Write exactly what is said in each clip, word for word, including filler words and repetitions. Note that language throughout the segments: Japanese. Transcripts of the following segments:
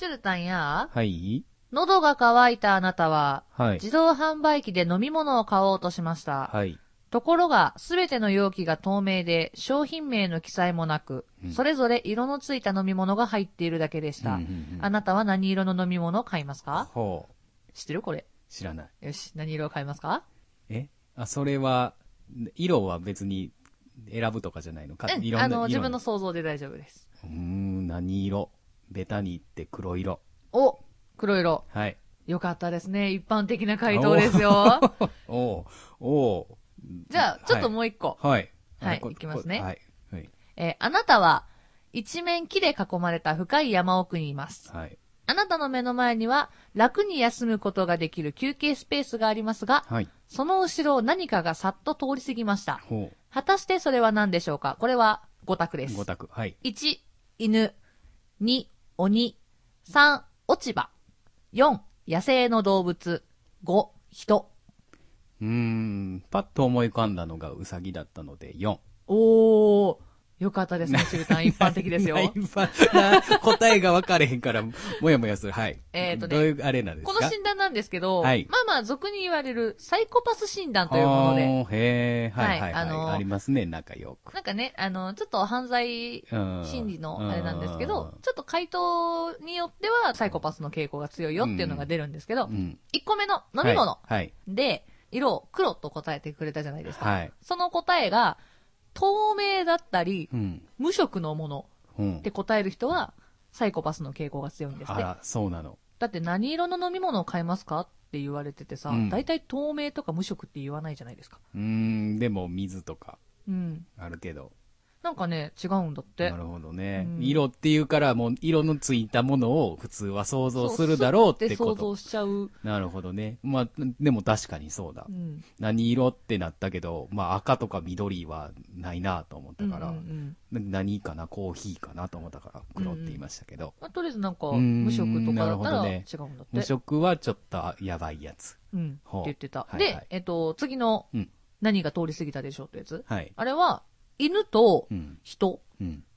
チュルタンや、はい、喉が渇いたあなたは、はい、自動販売機で飲み物を買おうとしました。はい、ところが、すべての容器が透明で、商品名の記載もなく、うん、それぞれ色のついた飲み物が入っているだけでした。うんうんうん、あなたは何色の飲み物を買いますか？ほう。知ってる？これ。知らない。よし、何色を買いますか？え？あ、それは、色は別に選ぶとかじゃないのか？うん、いろんな、あの、自分の想像で大丈夫です。うーん、何色？ベタに言って黒色。お、黒色。はい。よかったですね。一般的な回答ですよ。おおお。じゃあ、ちょっともう一個。はい。はい、はい、いきますね。はい。はい、えー、あなたは、一面木で囲まれた深い山奥にいます。はい。あなたの目の前には、楽に休むことができる休憩スペースがありますが、はい。その後ろを何かがさっと通り過ぎました。ほう。果たしてそれは何でしょうか？これは、ご択です。ご択。はい。いち、犬。に、鬼。さん、落ち葉。よん、野生の動物。ご、人。うーん、パッと思い浮かんだのがウサギだったのでよん。おー、よかったですね、チルタン。一般的ですよ。一般答えが分かれへんから、もやもやする。はい。えっ、ー、とね。どういうあれなんですか？この診断なんですけど、はい、まあまあ、俗に言われるサイコパス診断というもので。おー、へー、はいはい、はい、あのー。ありますね、仲良く。なんかね、あの、ちょっと犯罪心理のあれなんですけど、ちょっと回答によってはサイコパスの傾向が強いよっていうのが出るんですけど、うん、いっこめの飲み物。はいはい、で、色を黒と答えてくれたじゃないですか。はい、その答えが透明だったり、うん、無色のものって答える人はサイコパスの傾向が強いんですね。あら、そうなの。だって何色の飲み物を買いますかって言われててさ、うん、大体透明とか無色って言わないじゃないですか。うーん、でも水とかあるけど、うん、なんかね、違うんだって。なるほどね。うん、色っていうから、もう色のついたものを普通は想像するだろうってこと。そう、想像しちゃう。なるほどね。まあ、でも確かにそうだ。うん、何色ってなったけど、まあ赤とか緑はないなと思ったから、うんうんうん、何かな、コーヒーかなと思ったから、黒って言いましたけど。うん、まあ、とりあえずなんか、無色とかだったら違うんだって。ね、無色はちょっとやばいやつ。うん。って言ってた。はいはい、で、えっと、次の、何が通り過ぎたでしょうってやつ、はい、あれは、犬と人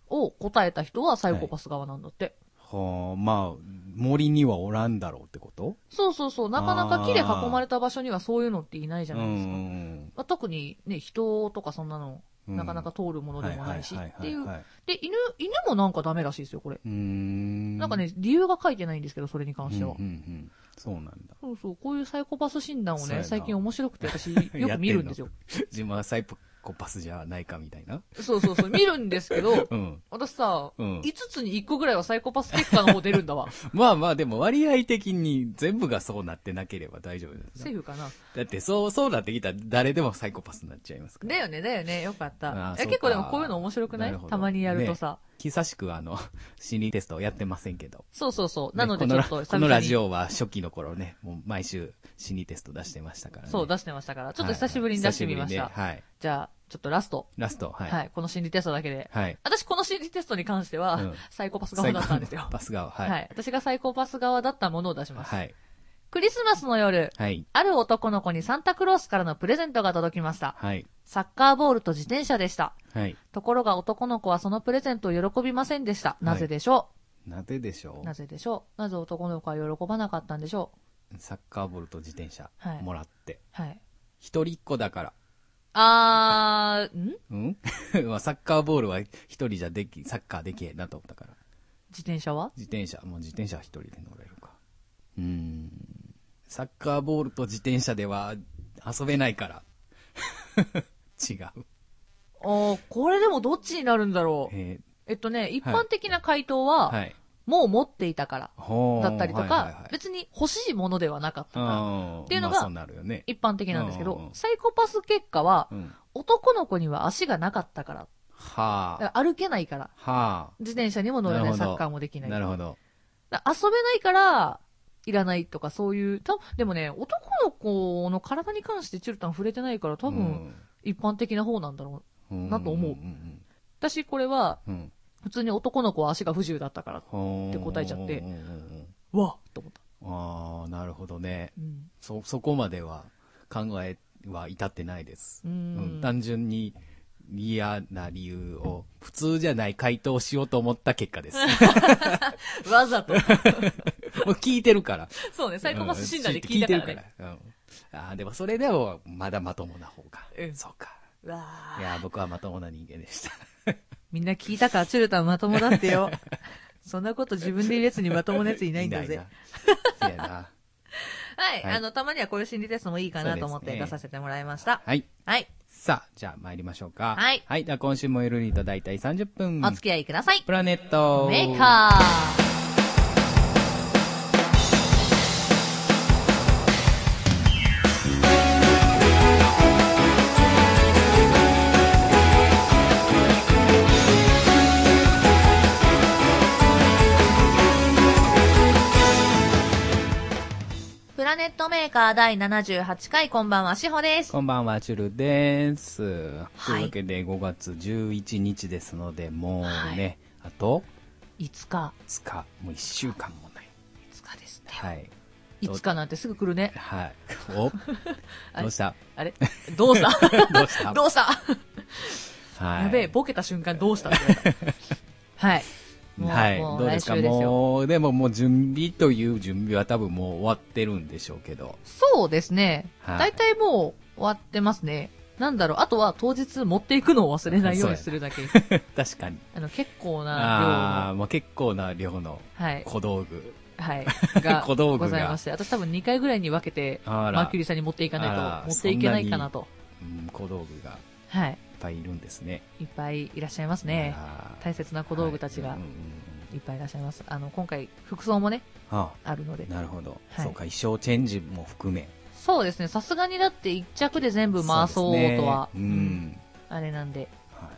を答えた人はサイコパス側なんだって。うんうん、はい、はあ、まあ、森にはおらんだろうってこと？そうそうそう。なかなか木で囲まれた場所にはそういうのっていないじゃないですか。うん、まあ、特にね、人とかそんなの、なかなか通るものでもないしっていう。で、犬、犬もなんかダメらしいですよ、これ。うーん、なんかね、理由が書いてないんですけど、それに関しては。うんうんうん、そうなんだ。そうそう、こういうサイコパス診断をね、最近面白くて私、よく見るんですよ。自分はサイコパスじゃないかみたいな。そうそうそう、見るんですけど、うん、私さ、うん、いつつにいっこぐらいはサイコパス結果の方出るんだわ。まあまあ、でも割合的に全部がそうなってなければ大丈夫です。セーフかな。だってそう、そうなってきたら誰でもサイコパスになっちゃいますから。だよね、だよね、よかった。結構でもこういうの面白くない？たまにやるとさ。ね、久しくあの、心理テストをやってませんけど。そうそうそう。なのでちょっと、ね、この、このラジオは初期の頃ね、もう毎週心理テスト出してましたからね。そう、出してましたから。ちょっと久しぶりに出してみました。はい、はいはい、じゃあ、ちょっとラスト。ラスト、はい。はい、この心理テストだけで。はい。私、この心理テストに関しては、うん、サイコパス側だったんですよ。サイコパス側、はい。はい。私がサイコパス側だったものを出します。はい。クリスマスの夜、はい、ある男の子にサンタクロースからのプレゼントが届きました。はい、サッカーボールと自転車でした、はい。ところが男の子はそのプレゼントを喜びませんでした。はい、なぜでしょう？なぜでしょう？なぜでしょう？なぜ男の子は喜ばなかったんでしょう？サッカーボールと自転車、はい、もらって。はい、一人っ子だから。あー、ん？うん？サッカーボールは一人じゃでき、サッカーできへんなと思ったから。自転車は？自転車、もう自転車は一人で乗れるか。うーん。サッカーボールと自転車では遊べないから。違う。ああ、これでもどっちになるんだろう。えーえっとね、一般的な回答は、はい、もう持っていたから、だったりとか、はいはいはい、別に欲しいものではなかったから、っていうのが一般的なんですけど、まあね、サイコパス結果は、うん、男の子には足がなかったから。はあ、だから歩けないから、はあ。自転車にも乗れない、サッカーもできない。なるほど。だから遊べないから、いらないとかそういう、たでもね、男の子の体に関してチュルタン触れてないから多分一般的な方なんだろうなと思う。うんうんうんうん、私これは、うん、普通に男の子は足が不自由だったからって答えちゃって、うんうんうん、わっと思った。ああ、なるほどね、うん。そ、そこまでは考えは至ってないです。うんうん、単純に嫌な理由を普通じゃない回答をしようと思った結果です。わざと。もう聞いてるから。そうね、サイコパス診断で聞いたから、ね。聞いてるから。うん、ああ、でもそれでもまだまともな方が。うん、そうか。うわあ。いや、僕はまともな人間でした。みんな聞いたから、チュルタはまともだってよ。そんなこと自分で言うやつにまともなやついないんだぜ。いないな。いやな。はい、はい、あの、たまにはこういう心理テストもいいかなと思って出させてもらいました。ね、はい。はい。さあ、じゃあ参りましょうか。はい。はい、じゃあ今週もゆるりと大体さんじゅっぷん。お付き合いください。プラネットメーカー。プラネットメーカーだいななじゅうはちかい、こんばんは、しほです。こんばんは、ちゅるです。はい、というわけで、ごがつじゅういちにちですので、もうね、はい、あといつか。いつか。もういっしゅうかんもない。いつかですね。はい。いつかなんてすぐ来るね。はい。おどうしたあれどうしたどうしたどうしたはい。やべえ、ボケた瞬間どうしたって言われた。はい。はい。どうですか？もう、でももう準備という準備は多分もう終わってるんでしょうけど。そうですね。大体もう終わってますね。なんだろう、あとは当日持っていくのを忘れないようにするだけ。確かに。あの、結構な量の。ああ、もう結構な量の小道具。はい。が小道具がございまして。私多分にかいぐらいに分けて、マーキュリーさんに持っていかないと、持っていけないかなと。うん、小道具が。はい。いっぱいいるんですね。いっぱいいらっしゃいますね。大切な小道具たちがいっぱいいらっしゃいます。あの今回服装もね、あるので。なるほど。そうか、衣装チェンジも含め。そうですね。さすがにだって一着で全部回そうとは、あれなんで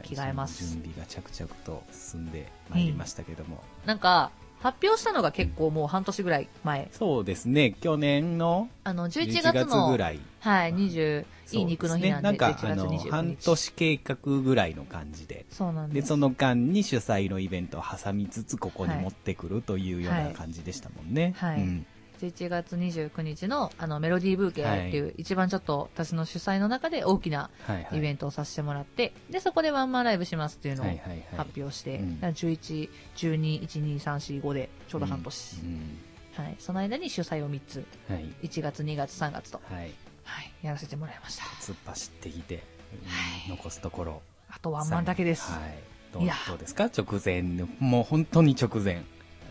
着替えます。準備が着々と進んでまいりましたけども。なんか発表したのが結構もう半年ぐらい前。そうですね。去年のあのじゅういちがつのぐらい。はい、にじゅう、いい肉の日なんで、なんか、あの、半年計画ぐらいの感じで。そうなんです。で、その間に主催のイベントを挟みつつ、ここに持ってくるというような感じでしたもんね。はい。うん、じゅういちがつにじゅうくにちの、あの、メロディーブーケっていう、はい、一番ちょっと私の主催の中で大きなイベントをさせてもらって、はいはい、で、そこでワンマンライブしますっていうのを発表して、じゅういち、じゅうに、いち、に、さん、よん、ごで、ちょうど半年。うんうん、はい。その間に主催をみっつ。はい。いちがつ、にがつ、さんがつと。はい。はい、やらせてもらいました。突っ走ってきて、うん、残すところあとワンマンだけです。はい、どう、どうですか？直前、もう本当に直前、あ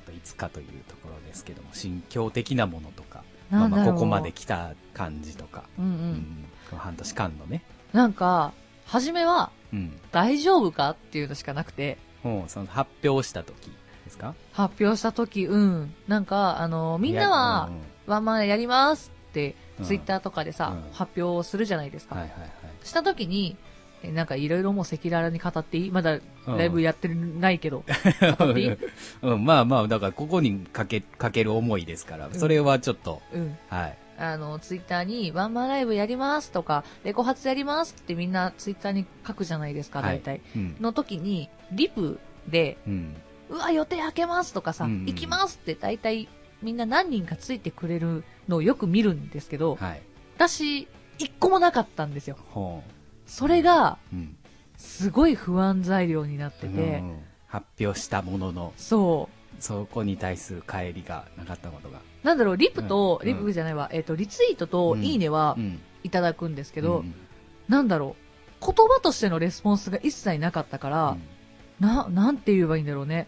といつかというところですけども、心境的なものとか、まあ、まあここまで来た感じとか、うんうんうん、この半年間のね、なんか初めは、うん、大丈夫かっていうのしかなくて、もうその発表した時ですか？発表した時、うん、なんかあのみんなは、うん、ワンマンやりますって。ツイッターとかでさ、うん、発表するじゃないですか。はいはいはい、したときに、えなんかいろいろもう赤裸々に語っていいまだライブやってないけど。うん、語っていいうん、まあまあ、だからここにかけ、かける思いですから、それはちょっと、うん、はい。あの、ツイッターにワンマンライブやりますとか、レコ発やりますってみんなツイッターに書くじゃないですか、大体。はいうん、の時に、リプで、うん、うわ、予定開けますとかさ、うんうん、行きますって大体、みんな何人かついてくれるのをよく見るんですけど、はい、私一個もなかったんですよ。それが、うん、すごい不安材料になってて、うん、発表したもののそうそこに対する帰りがなかったことがなんだろうリプと、うん、リプじゃないわ、えーと、リツイートといいねはいただくんですけど、うんうん、なんだろう言葉としてのレスポンスが一切なかったから、うん、な、なんて言えばいいんだろうね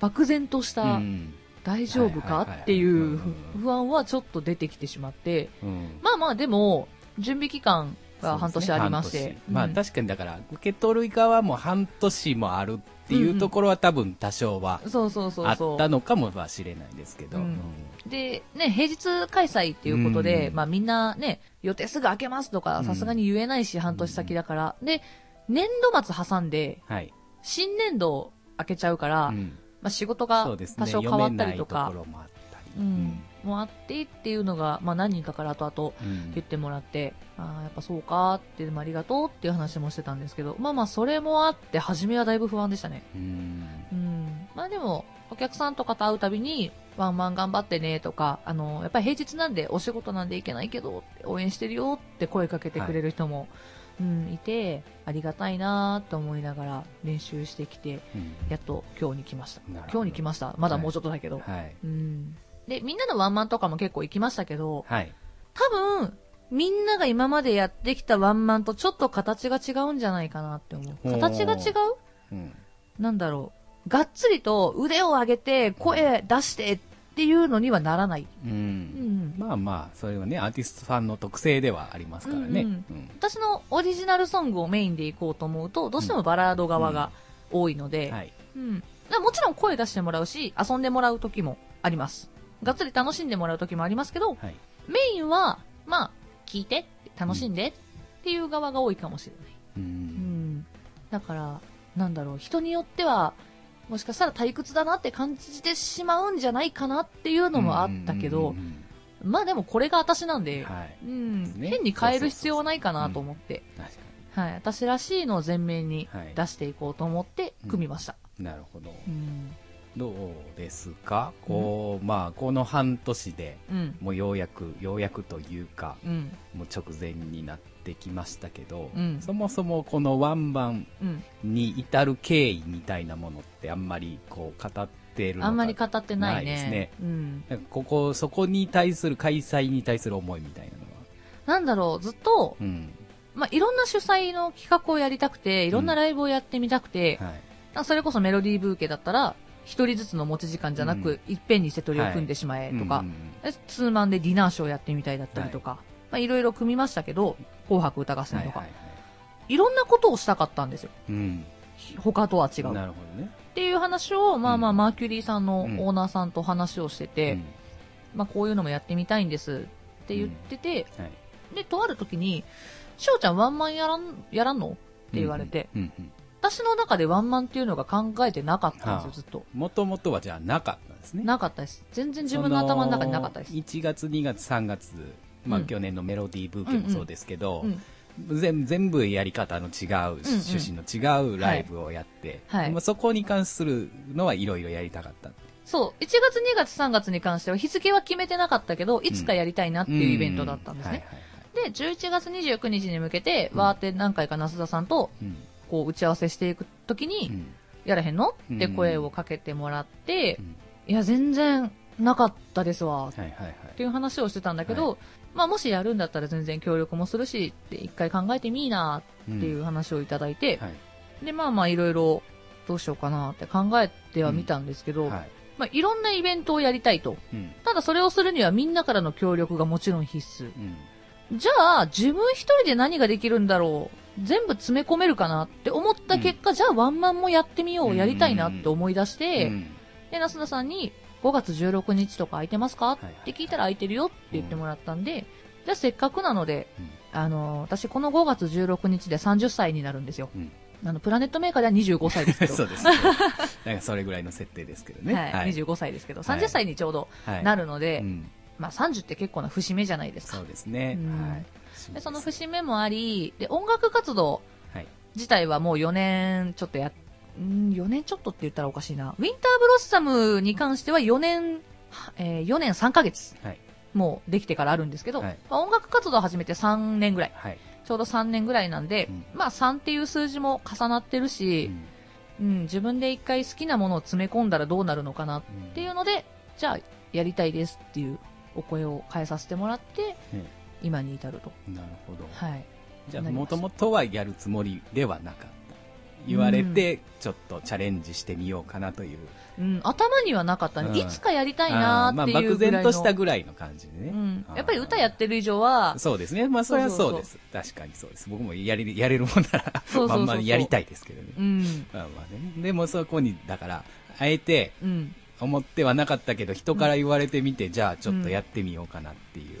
漠然とした、うん大丈夫かっていう不安はちょっと出てきてしまって、うん、まあまあでも準備期間が半年ありまして、ねうん、まあ確かにだから受け取る側も半年もあるっていうところは多分多少はあったのかもしれないですけど、うん、でね平日開催っていうことで、うん、まあみんなね予定すぐ開けますとかさすがに言えないし、うん、半年先だからで年度末挟んで、はい、新年度開けちゃうから。うんまあ仕事が多少変わったりとか、もあってっていうのが、まあ何人かから後々言ってもらって、うん、ああ、やっぱそうかって、でもありがとうっていう話もしてたんですけど、まあまあそれもあって、初めはだいぶ不安でしたね。うんうん、まあでも、お客さんとかと会うたびに、ワンマン頑張ってねとか、あの、やっぱり平日なんでお仕事なんでいけないけど、応援してるよって声かけてくれる人も、うん、いてありがたいなと思いながら練習してきて、うん、やっと今日に来ました。今日に来ましたまだもうちょっとだけど、はい、うん、でみんなのワンマンとかも結構行きましたけど、はい、多分みんなが今までやってきたワンマンとちょっと形が違うんじゃないかなって思う。形が違う、うん、なんだろう、がっつりと腕を上げて声出してっていうのにはならない、うんうん、まあまあそれはねアーティストさんの特性ではありますからね、うんうんうん、私のオリジナルソングをメインでいこうと思うとどうしてもバラード側が多いので、うんはいうん、もちろん声出してもらうし遊んでもらう時もあります。がっつり楽しんでもらう時もありますけど、はい、メインはまあ聞いて楽しんでっていう側が多いかもしれない、うんうん、だからなんだろう、人によってはもしかしたら退屈だなって感じてしまうんじゃないかなっていうのもあったけど、うんうんうん、まあでもこれが私なんで、はいうんですね、変に変える必要はないかなと思って、そうそうそう、うんはい、私らしいのを前面に出していこうと思って組みました、はいうん、なるほど、うん、どうですかこう、うんまあ、この半年で、うん、もうようやくようやくというか、うん、もう直前になってきましたけど、うん、そもそもこのワンマンに至る経緯みたいなものってあんまりこう語ってるのがないですね。あんまり語ってないね、うん、なんかここそこに対する開催に対する思いみたいなのはなんだろう、ずっと、うんまあ、いろんな主催の企画をやりたくていろんなライブをやってみたくて、うんはい、なんかそれこそメロディーブーケだったら一人ずつの持ち時間じゃなく、うん、いっぺんにセトリを組んでしまえとか、はいうんうん、ツーマンでディナーショーやってみたいだったりとか、はいまあ、いろいろ組みましたけど紅白歌合戦とか、はいはいはい、いろんなことをしたかったんですよ、うん、他とは違う、なるほど、ね、っていう話を、まあまあうん、マーキュリーさんのオーナーさんと話をしてて、うんまあ、こういうのもやってみたいんですって言ってて、うんはい、でとある時にしおちゃんワンマンやらん、やらんのって言われて、うんうんうんうん、私の中でワンマンっていうのが考えてなかったんですよ、ずっと。もともとはじゃあなかったんですね。なかったです、全然自分の頭の中になかったです。いちがつにがつさんがつ、まあうん、去年のメロディーブーケもそうですけど、うんうんうん、全部やり方の違う、うんうん、趣旨の違うライブをやって、はいはい、そこに関するのはいろいろやりたかった。そういちがつにがつさんがつに関しては日付は決めてなかったけどいつかやりたいなっていうイベントだったんですね、うんうん、でじゅういちがつにじゅうくにちに向けて、うん、わーって何回か那須田さんとこう打ち合わせしていくときに、うん、やらへんのって声をかけてもらって、うんうん、いや全然なかったですわ、はいはいはい、っていう話をしてたんだけど、はいまあ、もしやるんだったら全然協力もするしって一回考えてみいなっていう話をいただいて、うんはい、でまあまあいろいろどうしようかなって考えてはみたんですけど、うんはいまあ、いろんなイベントをやりたいと、うん、ただそれをするにはみんなからの協力がもちろん必須、うん、じゃあ自分一人で何ができるんだろう、全部詰め込めるかなって思った結果、うん、じゃあワンマンもやってみよう、やりたいなって思い出して、うんうん、で那須田さんにごがつじゅうろくにちとか空いてますかって聞いたら空いてるよって言ってもらったんで、うん、じゃあせっかくなので、うん、あの私このごがつじゅうろくにちでさんじゅっさいになるんですよ、うん、あのプラネットメーカーではにじゅうごさいですけどそうです、ね、なんかそれぐらいの設定ですけどね、はいはい、にじゅうごさいですけどさんじゅっさいにちょうどなるので、はいはいうんまあ、さんじゅうって結構な節目じゃないですか。そうですね、うんはい、でその節目もありで音楽活動自体はもうよねんちょっとやってよねんちょっとって言ったらおかしいな。ウィンターブロッサムに関してはよねん、えー、よねんさんかげつもうできてからあるんですけど、はいまあ、音楽活動を始めてさんねんぐらい、はい、ちょうどさんねんぐらいなんで、うん、まあさんっていう数字も重なってるし、うんうん、自分で一回好きなものを詰め込んだらどうなるのかなっていうので、うん、じゃあやりたいですっていうお声を変えさせてもらって、うん、今に至ると。なるほど、はい、じゃあもともとはやるつもりではなかった言われて、うん、ちょっとチャレンジしてみようかなという、うん、頭にはなかったね、うん、いつかやりたいなーっていうぐらいの、まあ、漠然としたぐらいの感じでね、うん、やっぱり歌やってる以上はそうですね、まあ、それはそうです、そうそうそう確かにそうです。僕もやれる、やれるもんならそうそうそうそうまんまにやりたいですけどね、うんまあ、まあねでもそこにだからあえて思ってはなかったけど人から言われてみて、うん、じゃあちょっとやってみようかなっていう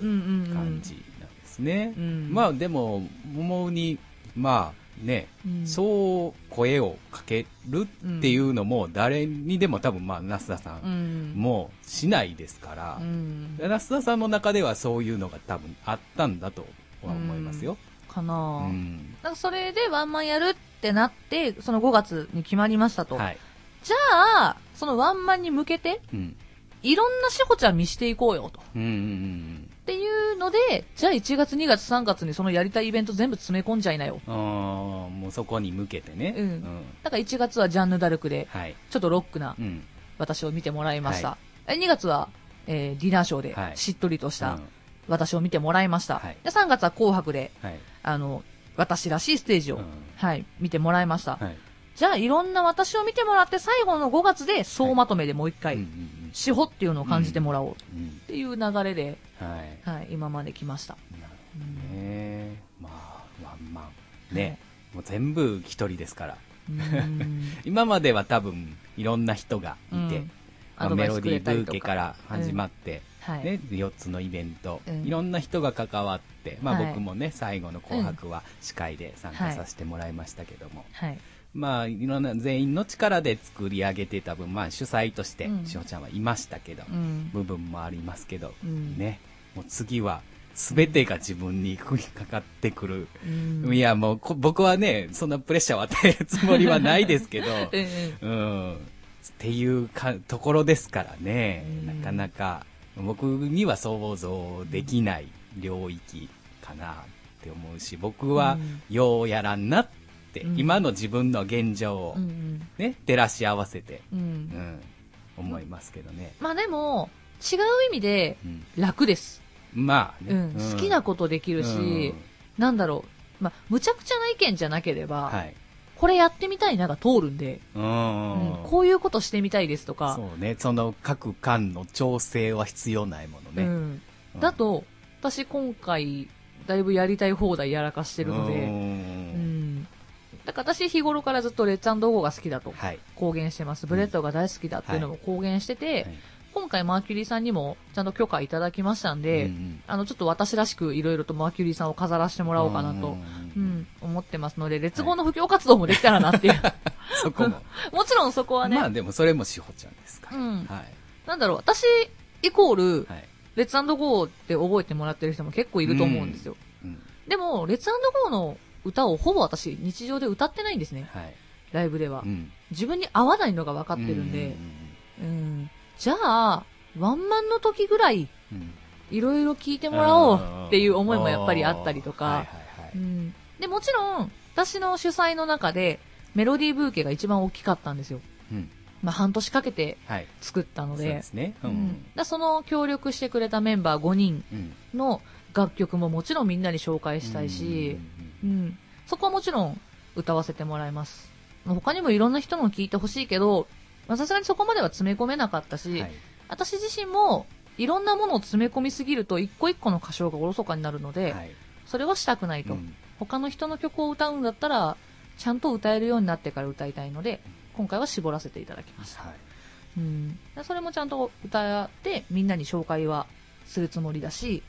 感じなんですね、うんうんうん、まあでも思うにまあねうん、そう声をかけるっていうのも誰にでも多分まあ那須田さんもしないですから、うん、那須田さんの中ではそういうのが多分あったんだとは思いますよ、うん、かな、うん、なんかそれでワンマンやるってなってそのごがつに決まりましたと、はい、じゃあそのワンマンに向けて、うん、いろんなしほちゃん見していこうよと、うんうんうん、っていうので、じゃあいちがつにがつさんがつにそのやりたいイベント全部詰め込んじゃいなよ。ああ、もうそこに向けてね。うん。うん、だからいちがつはジャンヌ・ダルクで、はい、ちょっとロックな私を見てもらいました。はい、にがつは、えー、ディナーショーでしっとりとした私を見てもらいました。はい、でさんがつは紅白で、はい、あの私らしいステージを、うん、はい、見てもらいました。はい、じゃあいろんな私を見てもらって最後のごがつで総まとめでもう一回、はい、司法っていうのを感じてもらおうっていう流れで、うんうんうん、はい、今まで来ました。なるほどね、うん、まあワンマンね、はい、もう全部一人ですから。うん今までは多分いろんな人がいて、うん、まあ、メロディーブーケから始まって、うん、はい、ね、よっつのイベント、うん、いろんな人が関わって、まあ、はい、僕もね最後の紅白は司会で参加させてもらいましたけども。はいはい、まあ、いろんな全員の力で作り上げてた分、まあ、主催として志保ちゃんはいましたけど、うん、部分もありますけど、うん、ね、もう次は全てが自分に降りかかってくる、うん、いやもう僕はねそんなプレッシャーを与えるつもりはないですけど、うんうん、っていうかところですからね、うん、なかなか僕には想像できない領域かなって思うし、僕はようやらんなってうん、今の自分の現状を、ね、うんうん、照らし合わせて、うんうん、思いますけどね。まあでも違う意味で楽です、うん、まあね、うんうん、好きなことできるし、うん、なんだろう、まあ、むちゃくちゃな意見じゃなければ、はい、これやってみたいなが通るんで、うんうん、こういうことしてみたいですとか、そうね、その各間の調整は必要ないものね、うんうん、だと私今回だいぶやりたい放題やらかしてるので、うんうん、だから私日頃からずっとレッツ&ゴーが好きだと公言してます、はい、ブレッドが大好きだっていうのも公言してて、はいはい、今回マーキュリーさんにもちゃんと許可いただきましたんで、うんうん、あのちょっと私らしくいろいろとマーキュリーさんを飾らせてもらおうかなと、うん、思ってますので、レッツゴーの布教活動もできたらなっていう、はい、そこももちろんそこはね、まあでもそれも志保ちゃんですから、うん、はい、なんだろう、私イコールレッツ&ゴーって覚えてもらってる人も結構いると思うんですよ、うんうん、でもレッツ&ゴーの歌をほぼ私日常で歌ってないんですね、はい、ライブでは、うん、自分に合わないのが分かってるんで、うん、うん、じゃあワンマンの時ぐらいいろいろ聴いてもらおうっていう思いもやっぱりあったりとか、うん、でもちろん私の主催の中でメロディーブーケが一番大きかったんですよ、うん、まあ、半年かけて作ったので、はい、そうですね、うんうん、だその協力してくれたメンバーごにんの楽曲ももちろんみんなに紹介したいし、うんうんうんうん、そこはもちろん歌わせてもらいます。他にもいろんな人の聴いてほしいけど、さすがにそこまでは詰め込めなかったし、はい、私自身もいろんなものを詰め込みすぎると一個一個の歌唱がおろそかになるので、はい、それはしたくないと、うん、他の人の曲を歌うんだったらちゃんと歌えるようになってから歌いたいので、今回は絞らせていただきました、はい、うん、それもちゃんと歌ってみんなに紹介はするつもりだし、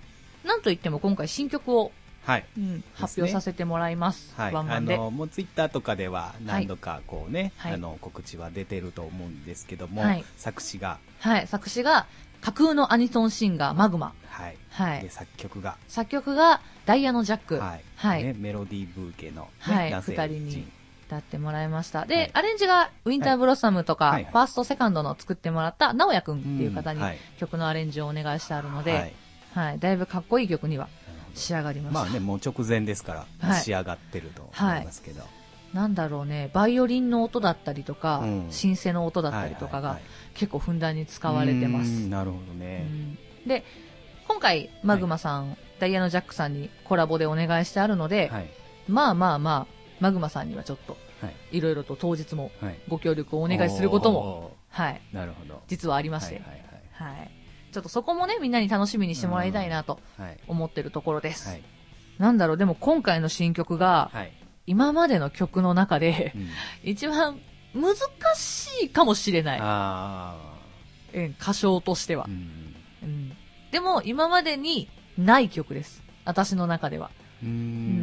なんといっても今回新曲を、はい、うん、発表させてもらいます、はい、ワンマンで、あのもうツイッターとかでは何度かこうね、はい、あの告知は出てると思うんですけども、はい、作詞が、はい、作詞が架空のアニソンシンガーマグマ、はいはい、で作曲が作曲がダイヤのジャック、はいはいね、メロディーブーケの、ね、はい、男性陣ふたりに歌ってもらいましたで、はい、アレンジがウィンターブロッサムとか、はい、ファーストセカンドの作ってもらった直哉くんっていう方に曲のアレンジをお願いしてあるので、はいはいはい、だいぶかっこいい曲には仕上がりました。まあね、もう直前ですから、はい、仕上がってると思いますけど、はい、なんだろうね、バイオリンの音だったりとか、うん、シンセの音だったりとかが、はいはいはい、結構ふんだんに使われてます。うん、なるほどね。うん、で今回マグマさん、はい、ダイヤのジャックさんにコラボでお願いしてあるので、はい、まあまあまあマグマさんにはちょっと、はい、いろいろと当日もご協力をお願いすることも、はい、なるほど、実はありまして、はいはいはいはい、ちょっとそこもねみんなに楽しみにしてもらいたいなと思ってるところです、はい、なんだろう、でも今回の新曲が、はい、今までの曲の中で、うん、一番難しいかもしれない、あ、うん、歌唱としては、うんうん、でも今までにない曲です、私の中では。うーん、う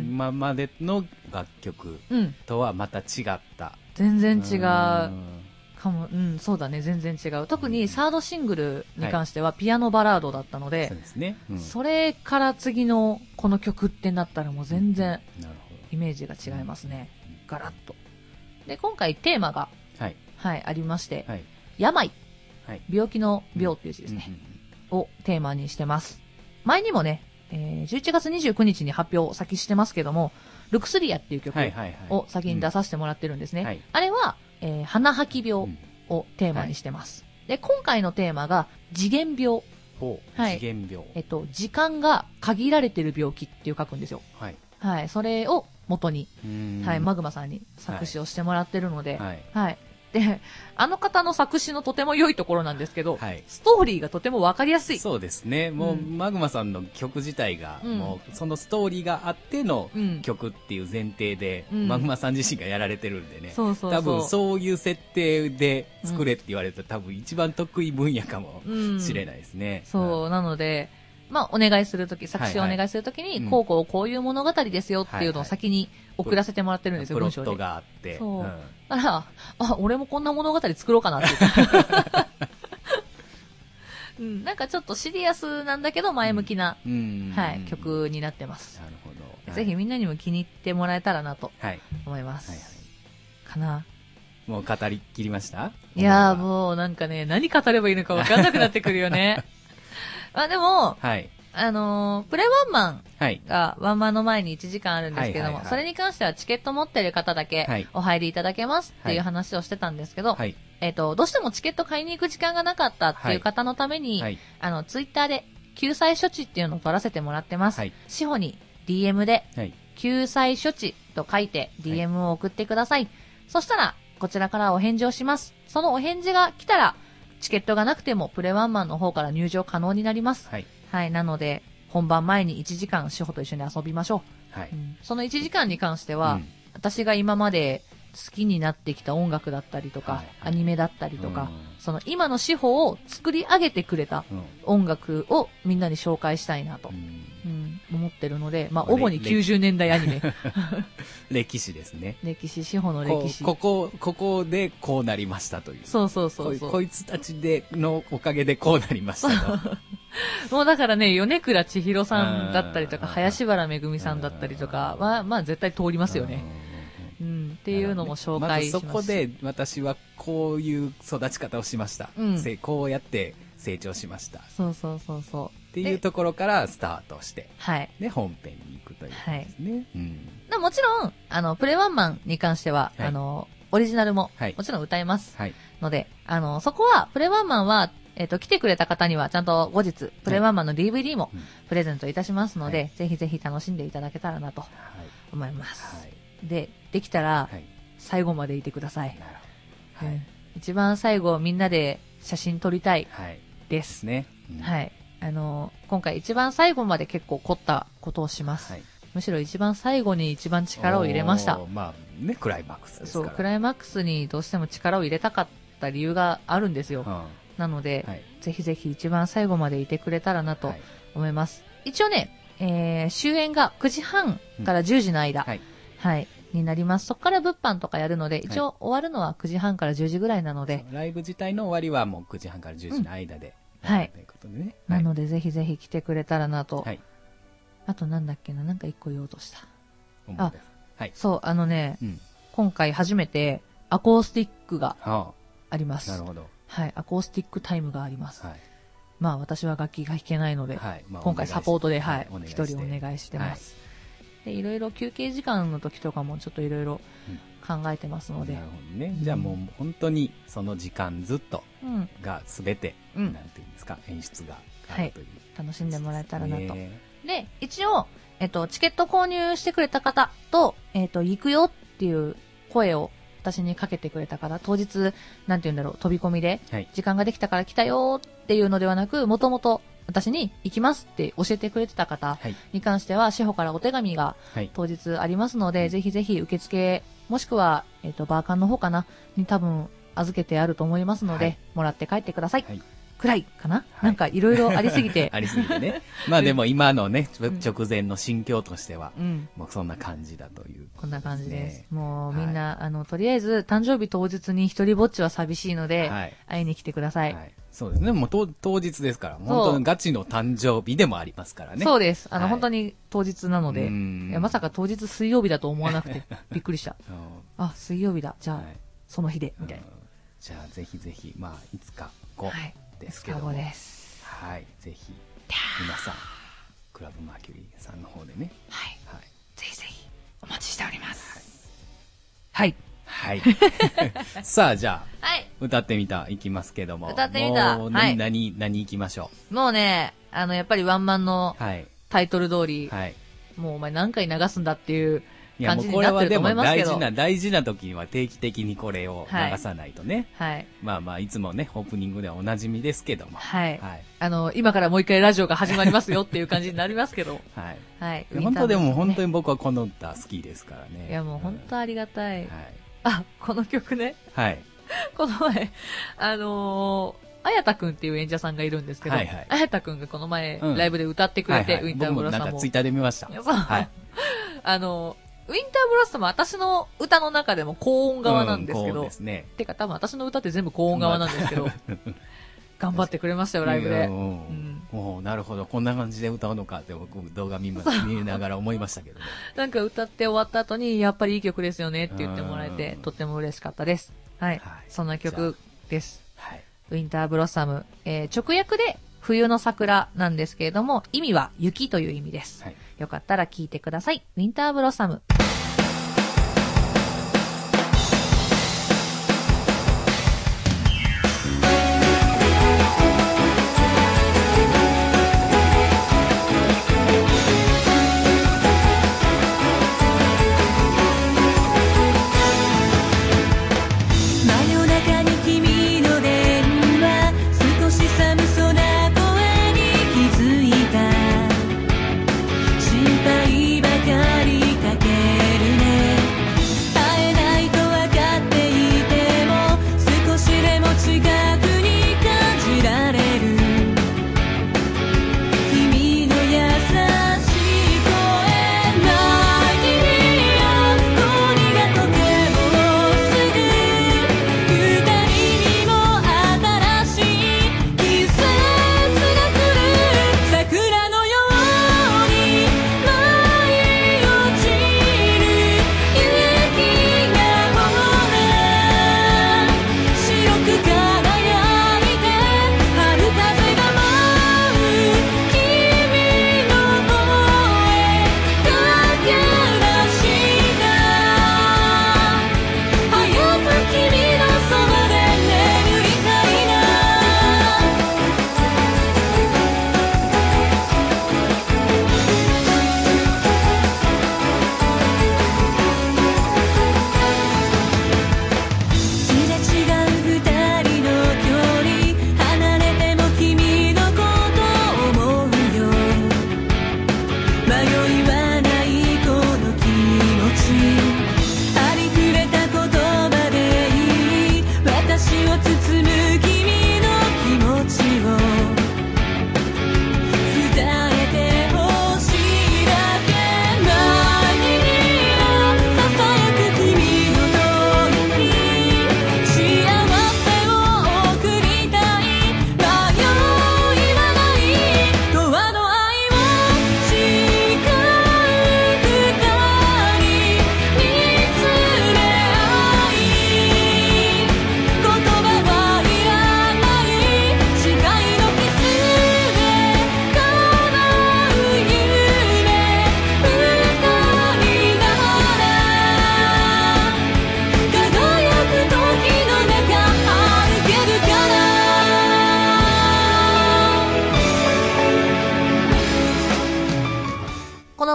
ん、今までの楽曲とはまた違った、うん、全然違うかも、うん、そうだね、全然違う。特にサードシングルに関してはピアノバラードだったので、はい、そうですね、うん、それから次のこの曲ってなったらもう全然イメージが違いますね、うん、ガラッと。で今回テーマが、はいはい、ありまして、はい、病、はい、病気の病っていう字ですね、うんうんうん、をテーマにしてます。前にもね、えー、じゅういちがつにじゅうくにちに発表を先してますけども、ルクスリアっていう曲を先に出させてもらってるんですね。はいはいはい、あれは、えー、鼻吐き病をテーマにしてます。うん、はい、で、今回のテーマが次元病。はい、次元病。えっと、時間が限られてる病気っていう書くんですよ。はい。はい。それを元に、はい、マグマさんに作詞をしてもらってるので、はい。はい、で、あの方の作詞のとても良いところなんですけど、はい、ストーリーがとてもわかりやすい。そうですね。もう、うん、マグマさんの曲自体が、うん、もう、そのストーリーがあっての曲っていう前提で、うん、マグマさん自身がやられてるんでね。そうそうそう。多分、そういう設定で作れって言われたら、うん、多分一番得意分野かもしれないですね。うん、そう、うん、なので、まあ、お願いするとき、作詞をお願いするときに、はいはい、こうこうこういう物語ですよっていうのを先に送らせてもらってるんですよ、文章で。プロットがあって。そう。うん、だから、あ、俺もこんな物語作ろうかなって、うん。なんかちょっとシリアスなんだけど前向きな、うん、はい、曲になってます。なるほど。はい、ぜひみんなにも気に入ってもらえたらなと思います。はいはいはい、かな。もう語りきりました？いやーもうなんかね、何語ればいいのか分かんなくなってくるよね。まあでも、はい、あのー、プレワンマンがワンマンの前にいちじかんあるんですけども、はいはいはいはい、それに関してはチケット持ってる方だけお入りいただけますっていう話をしてたんですけど、はい、えっと、どうしてもチケット買いに行く時間がなかったっていう方のために、はい、あの、ツイッターで救済処置っていうのを取らせてもらってます。志保に ディーエム で、救済処置と書いて ディーエム を送ってください。はい、そしたら、こちらからお返事をします。そのお返事が来たら、チケットがなくてもプレワンマンの方から入場可能になります。はい。はい。なので、本番前にいちじかん志保と一緒に遊びましょう。はい。うん、そのいちじかんに関しては、うん、私が今まで好きになってきた音楽だったりとか、はいはい、アニメだったりとか、うん、その今の志保を作り上げてくれた音楽をみんなに紹介したいなと、うんうん、思ってるので、まあ、主にきゅうじゅうねんだいアニメ。歴史ですね。歴史、志保の歴史。ここ、ここでこうなりましたという。そうそうそうそう。こ, こいつたちでのおかげでこうなりましたと。もうだからね、米倉千尋さんだったりとか、林原めぐみさんだったりとかは、まあ絶対通りますよね。うん、っていうのも紹介します。まずそこで私はこういう育ち方をしました。うん、こうやって成長しました。そうそうそうそう。っていうところからスタートして、はい、で本編に行くということですね。はい、うん、もちろんあのプレワンマンに関しては、はい、あのオリジナルも、はい、もちろん歌いますので、はい、あのそこはプレワンマンはえっ、ー、と来てくれた方にはちゃんと後日プレワンマンの ディーブイディー もプレゼントいたしますので、はい、ぜひぜひ楽しんでいただけたらなと思います。はいはい、でできたら、はい、最後までいてください。なるほど、はい、うん。一番最後みんなで写真撮りたいです、はい、ですね。うん、はい。あの、今回一番最後まで結構凝ったことをします。はい、むしろ一番最後に一番力を入れました。まあね、クライマックスですから。そう、クライマックスにどうしても力を入れたかった理由があるんですよ。うん、なので、はい、ぜひぜひ一番最後までいてくれたらなと思います。はい、一応ね、えー、終演がくじはんからじゅうじの間、うん、はい、はい、になります。そこから物販とかやるので、一応終わるのはくじはんからじゅうじぐらいなので。はい、ライブ自体の終わりはもうくじはんからじゅうじの間で。うん、はい。なので、ぜひぜひ来てくれたらなと。はい、あと、なんだっけな、なんか一個言おうとした。あ、はい。そう、あのね、うん、今回初めてアコースティックがあります。はあ、なるほど。はい。アコースティックタイムがあります。はい、まあ、私は楽器が弾けないので、はい、まあ、今回サポートで、はい、一人お願いしてます。はい、で、いろいろ休憩時間の時とかもちょっといろいろ考えてますので。なるほどね。じゃあもう本当にその時間ずっとが全て、うん、なんていうんですか、演出があるという、はい、楽しんでもらえたらなと。ね、で、一応、えっと、チケット購入してくれた方と、えっと、行くよっていう声を私にかけてくれた方、当日、なんていうんだろう、飛び込みで、はい、時間ができたから来たよっていうのではなく、もともと私に行きますって教えてくれてた方に関しては、志保からお手紙が当日ありますので、はい、ぜひぜひ受付、もしくは、えっと、バーカンの方かな、に多分預けてあると思いますので、はい、もらって帰ってください。はい、くらいかな、はい、なんかいろいろありすぎて。ありすぎてね。まあでも今のね、直前の心境としては、うん、もうそんな感じだという、ね。こんな感じです。もうみんな、はい、あの、とりあえず誕生日当日に一人ぼっちは寂しいので、はい、会いに来てください。はい、そうですね。もう当日ですから、本当にガチの誕生日でもありますからね。そうです。あの、はい、本当に当日なので、いやまさか当日水曜日だと思わなくてびっくりした。あ、水曜日だ。じゃあ、はい、その日で、みたいな。じゃあぜひぜひ、まあ、いつかごですけども、はい、です。はい、ぜひ皆さんクラブマーキュリーさんの方でね、はいはい、ぜひぜひお待ちしております。はいはい、はい、さあじゃあ、はい、歌ってみたいきますけども、歌ってみたもう何、はい、何何いきましょう。もうね、あのやっぱりワンマンのタイトル通り、はい、もうお前何回流すんだっていう感じになってると思いますけど、いやもうこれはでも大事な大事な時には定期的にこれを流さないとね、はいはい、まあまあいつもねオープニングではおなじみですけども、はいはい、あの今からもう一回ラジオが始まりますよっていう感じになりますけどはい、はい、本当でも本当に僕はこの歌好きですからね。いやもう本当ありがたい、うん、はい、あこの曲ね、はい、この前あのー綾田くんっていう演者さんがいるんですけど、綾田くんがこの前、うん、ライブで歌ってくれて、はいはい、ウィンターブロッサムもなんかツイッターで見ました。そう、はい、あのウィンターブロッサムは私の歌の中でも高音側なんですけど、うんですね、てか多分私の歌って全部高音側なんですけど、まあ、頑張ってくれましたよライブで。うん、おなるほどこんな感じで歌うのかって僕動画 見, 見ながら思いましたけど、ね、なんか歌って終わった後にやっぱりいい曲ですよねって言ってもらえてとっても嬉しかったです。はい、はい、そんな曲です。はい。ウィンターブロッサム、えー、直訳で冬の桜なんですけれども、意味は雪という意味です、はい、よかったら聞いてください。ウィンターブロッサム。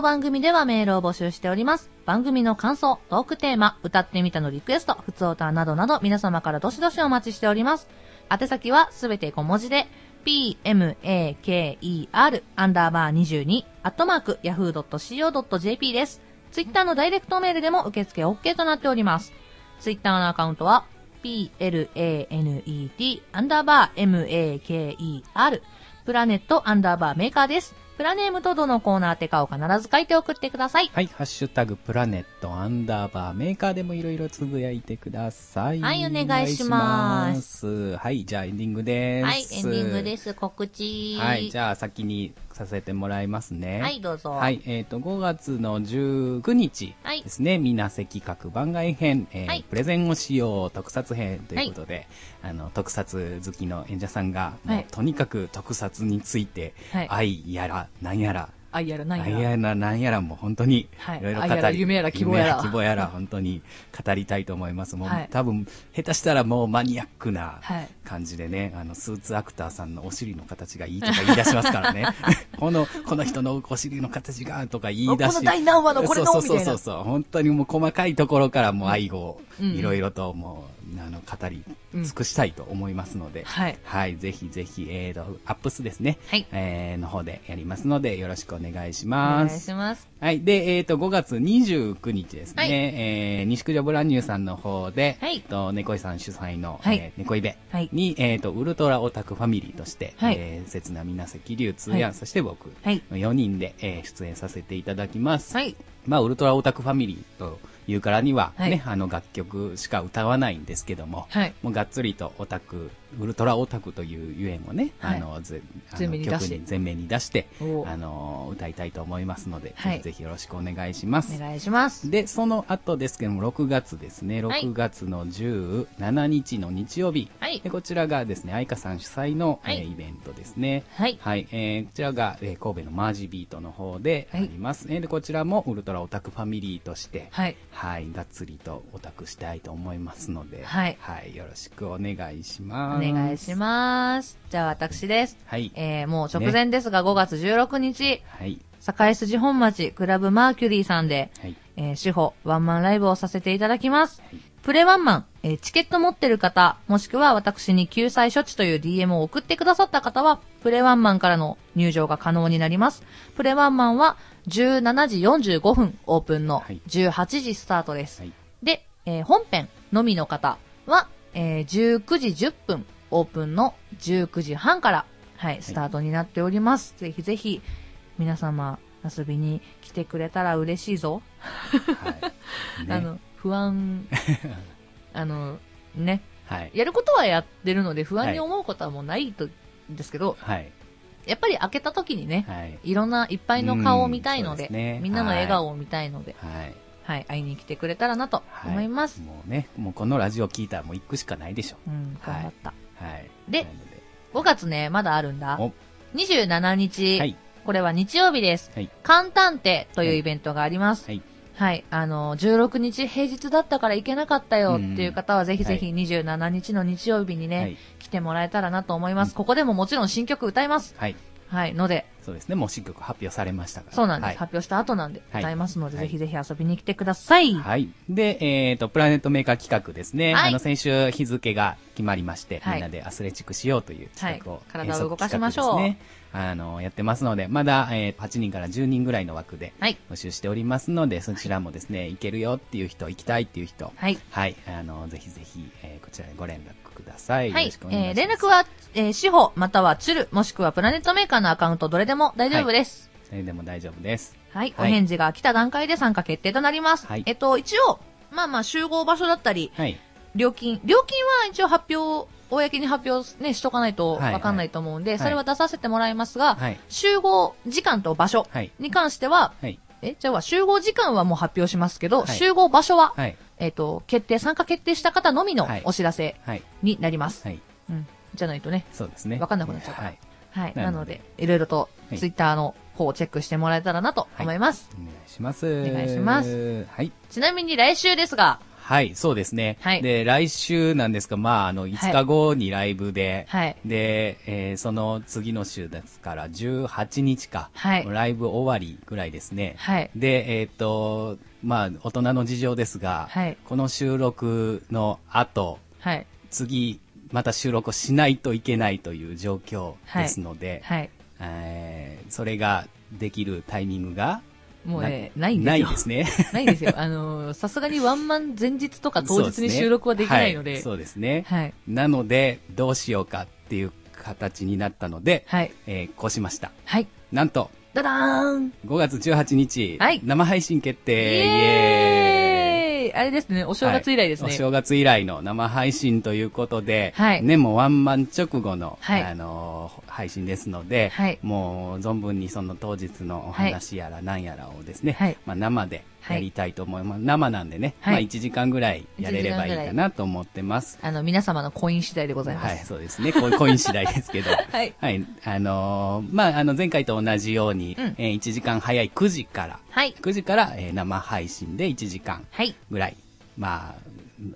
番組ではメールを募集しております。番組の感想、トークテーマ、歌ってみたのリクエスト、ふつおたなどなど皆様からどしどしお待ちしております。宛先はすべて小文字で pmaker_22@yahoo.co.jp です。ツイッターのダイレクトメールでも受付 OK となっております。ツイッターのアカウントは planet_maker プラネットアンダーバーメーカーです。プラネームとどのコーナーってかを必ず書いて送ってください。はい、ハッシュタグプラネットアンダーバーメーカーでもいろいろつぶやいてください。はい、お願いします。はい、じゃあエンディングです。はい、エンディングです。告知。はい、じゃあ先にさせてもらいますね。はい、どうぞ。はい、えっと、ごがつのじゅうくにちですね。みなせ企画番外編、えーはい、プレゼンをしよう特撮編ということで、はい、あの、特撮好きの演者さんが、はい、とにかく特撮について、はい、愛やら、なんやら、愛やら何やら何やらも本当にいろいろ語り、はい、夢やら希望やら希望やら本当に語りたいと思います。もう、はい、多分下手したらもうマニアックな感じでね、はい、あのスーツアクターさんのお尻の形がいいとか言い出しますからねこのこの人のお尻の形がとか言い出しこの第何話のこれのみたいな、そうそうそうそう、本当にもう細かいところからもう愛をいろいろともうあの語り尽くしたいと思いますので、うん、はい、はい、ぜひぜひ、えーと、アップスですね、はい、えー、の方でやりますのでよろしくお願いします。お願いします。はい、で、えーと、ごがつにじゅうくにちですね、はい、えー、西九条ブランニューさんの方で、はい、と猫井さん主催の、はい、えー、猫イベに、はい、えーと、ウルトラオタクファミリーとして、はい、えー、刹那水瀬龍通や、はい、そして僕のよにんで、えー、出演させていただきます。はい、まあ、ウルトラオタクファミリーというからには、ね、はい、あの楽曲しか歌わないんですけども、はい、もうがっつりとオタク、ウルトラオタクというゆえんをね、はい、あのぜあの曲に全面に出してあの歌いたいと思いますので、はい、ぜひよろしくお願いします。お願いします。で、その後ですけども、ろくがつですね、ろくがつのじゅうしちにちの日曜日、はい、でこちらがですね、愛花さん主催の、はい、えー、イベントですね。はい。はい、えー、こちらが、えー、神戸のマージビートの方であります。はい、えー、でこちらもウルトラオタクファミリーとして、はい、はい、がっつりとオタクしたいと思いますので、はい、はい、よろしくお願いします。お願いします。じゃあ私です。はい。えー、もう直前ですが、ね、ごがつじゅうろくにち、はい、堺筋本町クラブマーキュリーさんで、はい、えー、主歩ワンマンライブをさせていただきます。はい、プレワンマン、えー、チケット持ってる方、もしくは私に救済処置という ディーエム を送ってくださった方は、プレワンマンからの入場が可能になります。プレワンマンはじゅうしちじよんじゅうごふんオープンのじゅうはちじスタートです。はい、で、えー、本編のみの方は、えー、じゅうくじじゅっぷんオープンのじゅうくじはんから、はい、スタートになっております。はい、ぜひぜひ皆様遊びに来てくれたら嬉しいぞ。はいね、あの不安あのね、はい、やることはやってるので不安に思うことはもうないと、はい、ですけど、はい、やっぱり開けた時にね、はい、いろんないっぱいの顔を見たいの で, で、ね、みんなの笑顔を見たいので。はいはいはい、会いに来てくれたらなと思います。はい、もうね、もうこのラジオ聞いたらもう行くしかないでしょ。うん、頑張った。はい。はい、で、ごがつね、まだあるんだ。にじゅうしちにち、はい、これは日曜日です。はい。簡単手というイベントがあります。はい。はい、あの、じゅうろくにち平日だったから行けなかったよっていう方はぜひぜひにじゅうしちにちの日曜日にね、はい、来てもらえたらなと思います。うん、ここでももちろん新曲歌います。はい。はい、ので。そうですね、もう新曲発表されましたから。そうなんです。はい、発表した後なんで歌いますので、はい、ぜひぜひ遊びに来てください。はい。で、えっと、プラネットメーカー企画ですね。はい、あの、先週日付が決まりまして、はい、みんなでアスレチックしようという企画を、はい、体を動かしましょう。ね、あの、やってますので、まだ、えー、はちにんからじゅうにんぐらいの枠で募集しておりますので、はい、そちらもですね、行けるよっていう人、行きたいっていう人、はい。はい、あの、ぜひぜひ、えー、こちらにご連絡ください。はい。よろしくお願いします。えー、連絡は、えー、司法、またはチュル、もしくはプラネットメーカーのアカウント、どれでもでも大丈夫です。はい、でも大丈夫です。はい、はい、お返事が来た段階で参加決定となります。はい、えっと一応まあまあ集合場所だったり、はい、料金料金は一応発表公に発表ねしとかないとわかんないと思うんで、はいはい、それは出させてもらいますが、はい、集合時間と場所に関しては、はいはい、えじゃあ集合時間はもう発表しますけど、はい、集合場所は、はい、えっと決定参加決定した方のみのお知らせになります。はいはいはい、うんじゃないとねそうですねわかんなくなっちゃうから。はいはい。なので、いろいろと、ツイッターの方をチェックしてもらえたらなと思います。はい、お願いします。お願いします。はい。ちなみに来週ですが。はい、そうですね。はい。で、来週なんですが、まあ、あの、いつかごにライブで、はい。で、えー、その次の週ですから、じゅうはちにちか。はい。ライブ終わりぐらいですね。はい。で、えー、っと、まあ、大人の事情ですが、はい。この収録の後、はい。次、また収録をしないといけないという状況ですので、はいはいえー、それができるタイミングがもう、ね、な, ないんですよ。ないですね。ないですよ。あのさすがにワンマン前日とか当日に収録はできないので、そうですね。はいはい、なのでどうしようかっていう形になったので、はいえー、こうしました。はい、なんとダダーンごがつじゅうはちにち、はい、生配信決定。イエーイあれですね、お正月以来ですね、はい。お正月以来の生配信ということで、はい、ね、もうワンマン直後の、はい、あのー、配信ですので、はい、もう存分にその当日のお話やら何やらをですね、はい、まあ、生でやりたいと思います。はい、生なんでね、はい、まあいちじかんぐらいやれればいいかなと思ってます。あの、皆様のコイン次第でございます。はい、そうですね。コイン、コイン次第ですけど。はい。はい。あのー、まあ、あの、前回と同じように、うん、えー、いちじかん早いくじから、はい、くじから、えー、生配信でいちじかんぐらい、はい、まあ、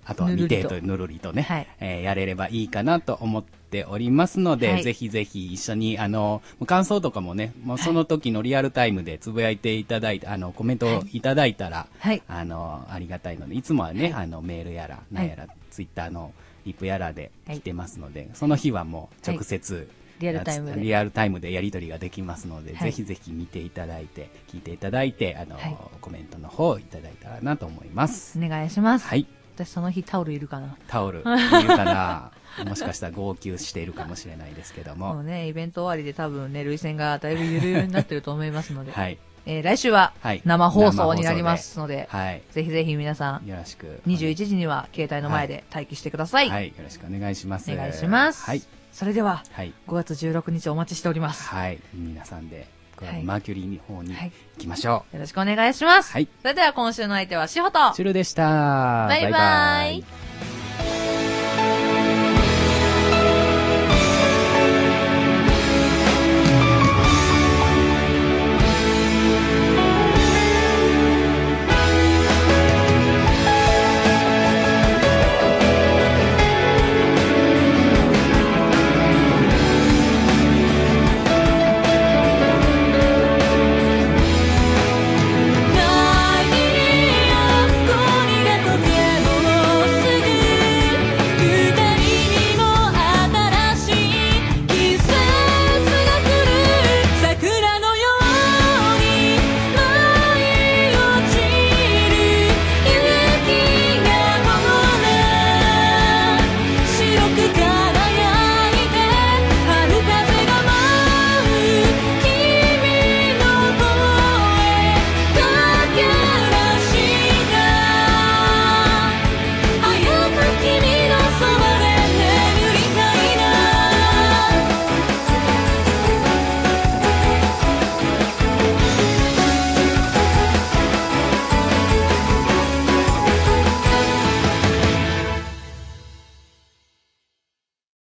あとは未定とぬるりとね、はい、えー、やれればいいかなと思って、ておりますので、はい、ぜひぜひ一緒にあの感想とかもね、もうその時のリアルタイムでつぶやいていただいて、あのコメントをいただいたら、はい、あのありがたいので、いつもはね、はい、あのメールやらなんやら、はい、ツイッターのリプやらで来てますので、はい、その日はもう直接、はい、リアルタイムでリアルタイムでやり取りができますので、はい、ぜひぜひ見ていただいて聞いていただいて、あの、はい、コメントの方をいただいたらなと思います。お願いします。はい、私その日タオルいるかな、タオルいるかなもしかしたら号泣しているかもしれないですけども。もうね、イベント終わりで多分ね、涙腺がだいぶゆるゆるになってると思いますので。はい。えー、来週は生放送になりますので、はい、ぜひぜひ皆さん、よろしく。にじゅういちじには携帯の前で待機してください。はい、はい、よろしくお願いします。お願いします。はい。それでは、はい、ごがつじゅうろくにちお待ちしております。はい。皆さんで、はい、マーキュリーの方に行きましょう、はい。よろしくお願いします。はい。それでは今週の相手はしほとしゅるでした。バイバイ。バイバ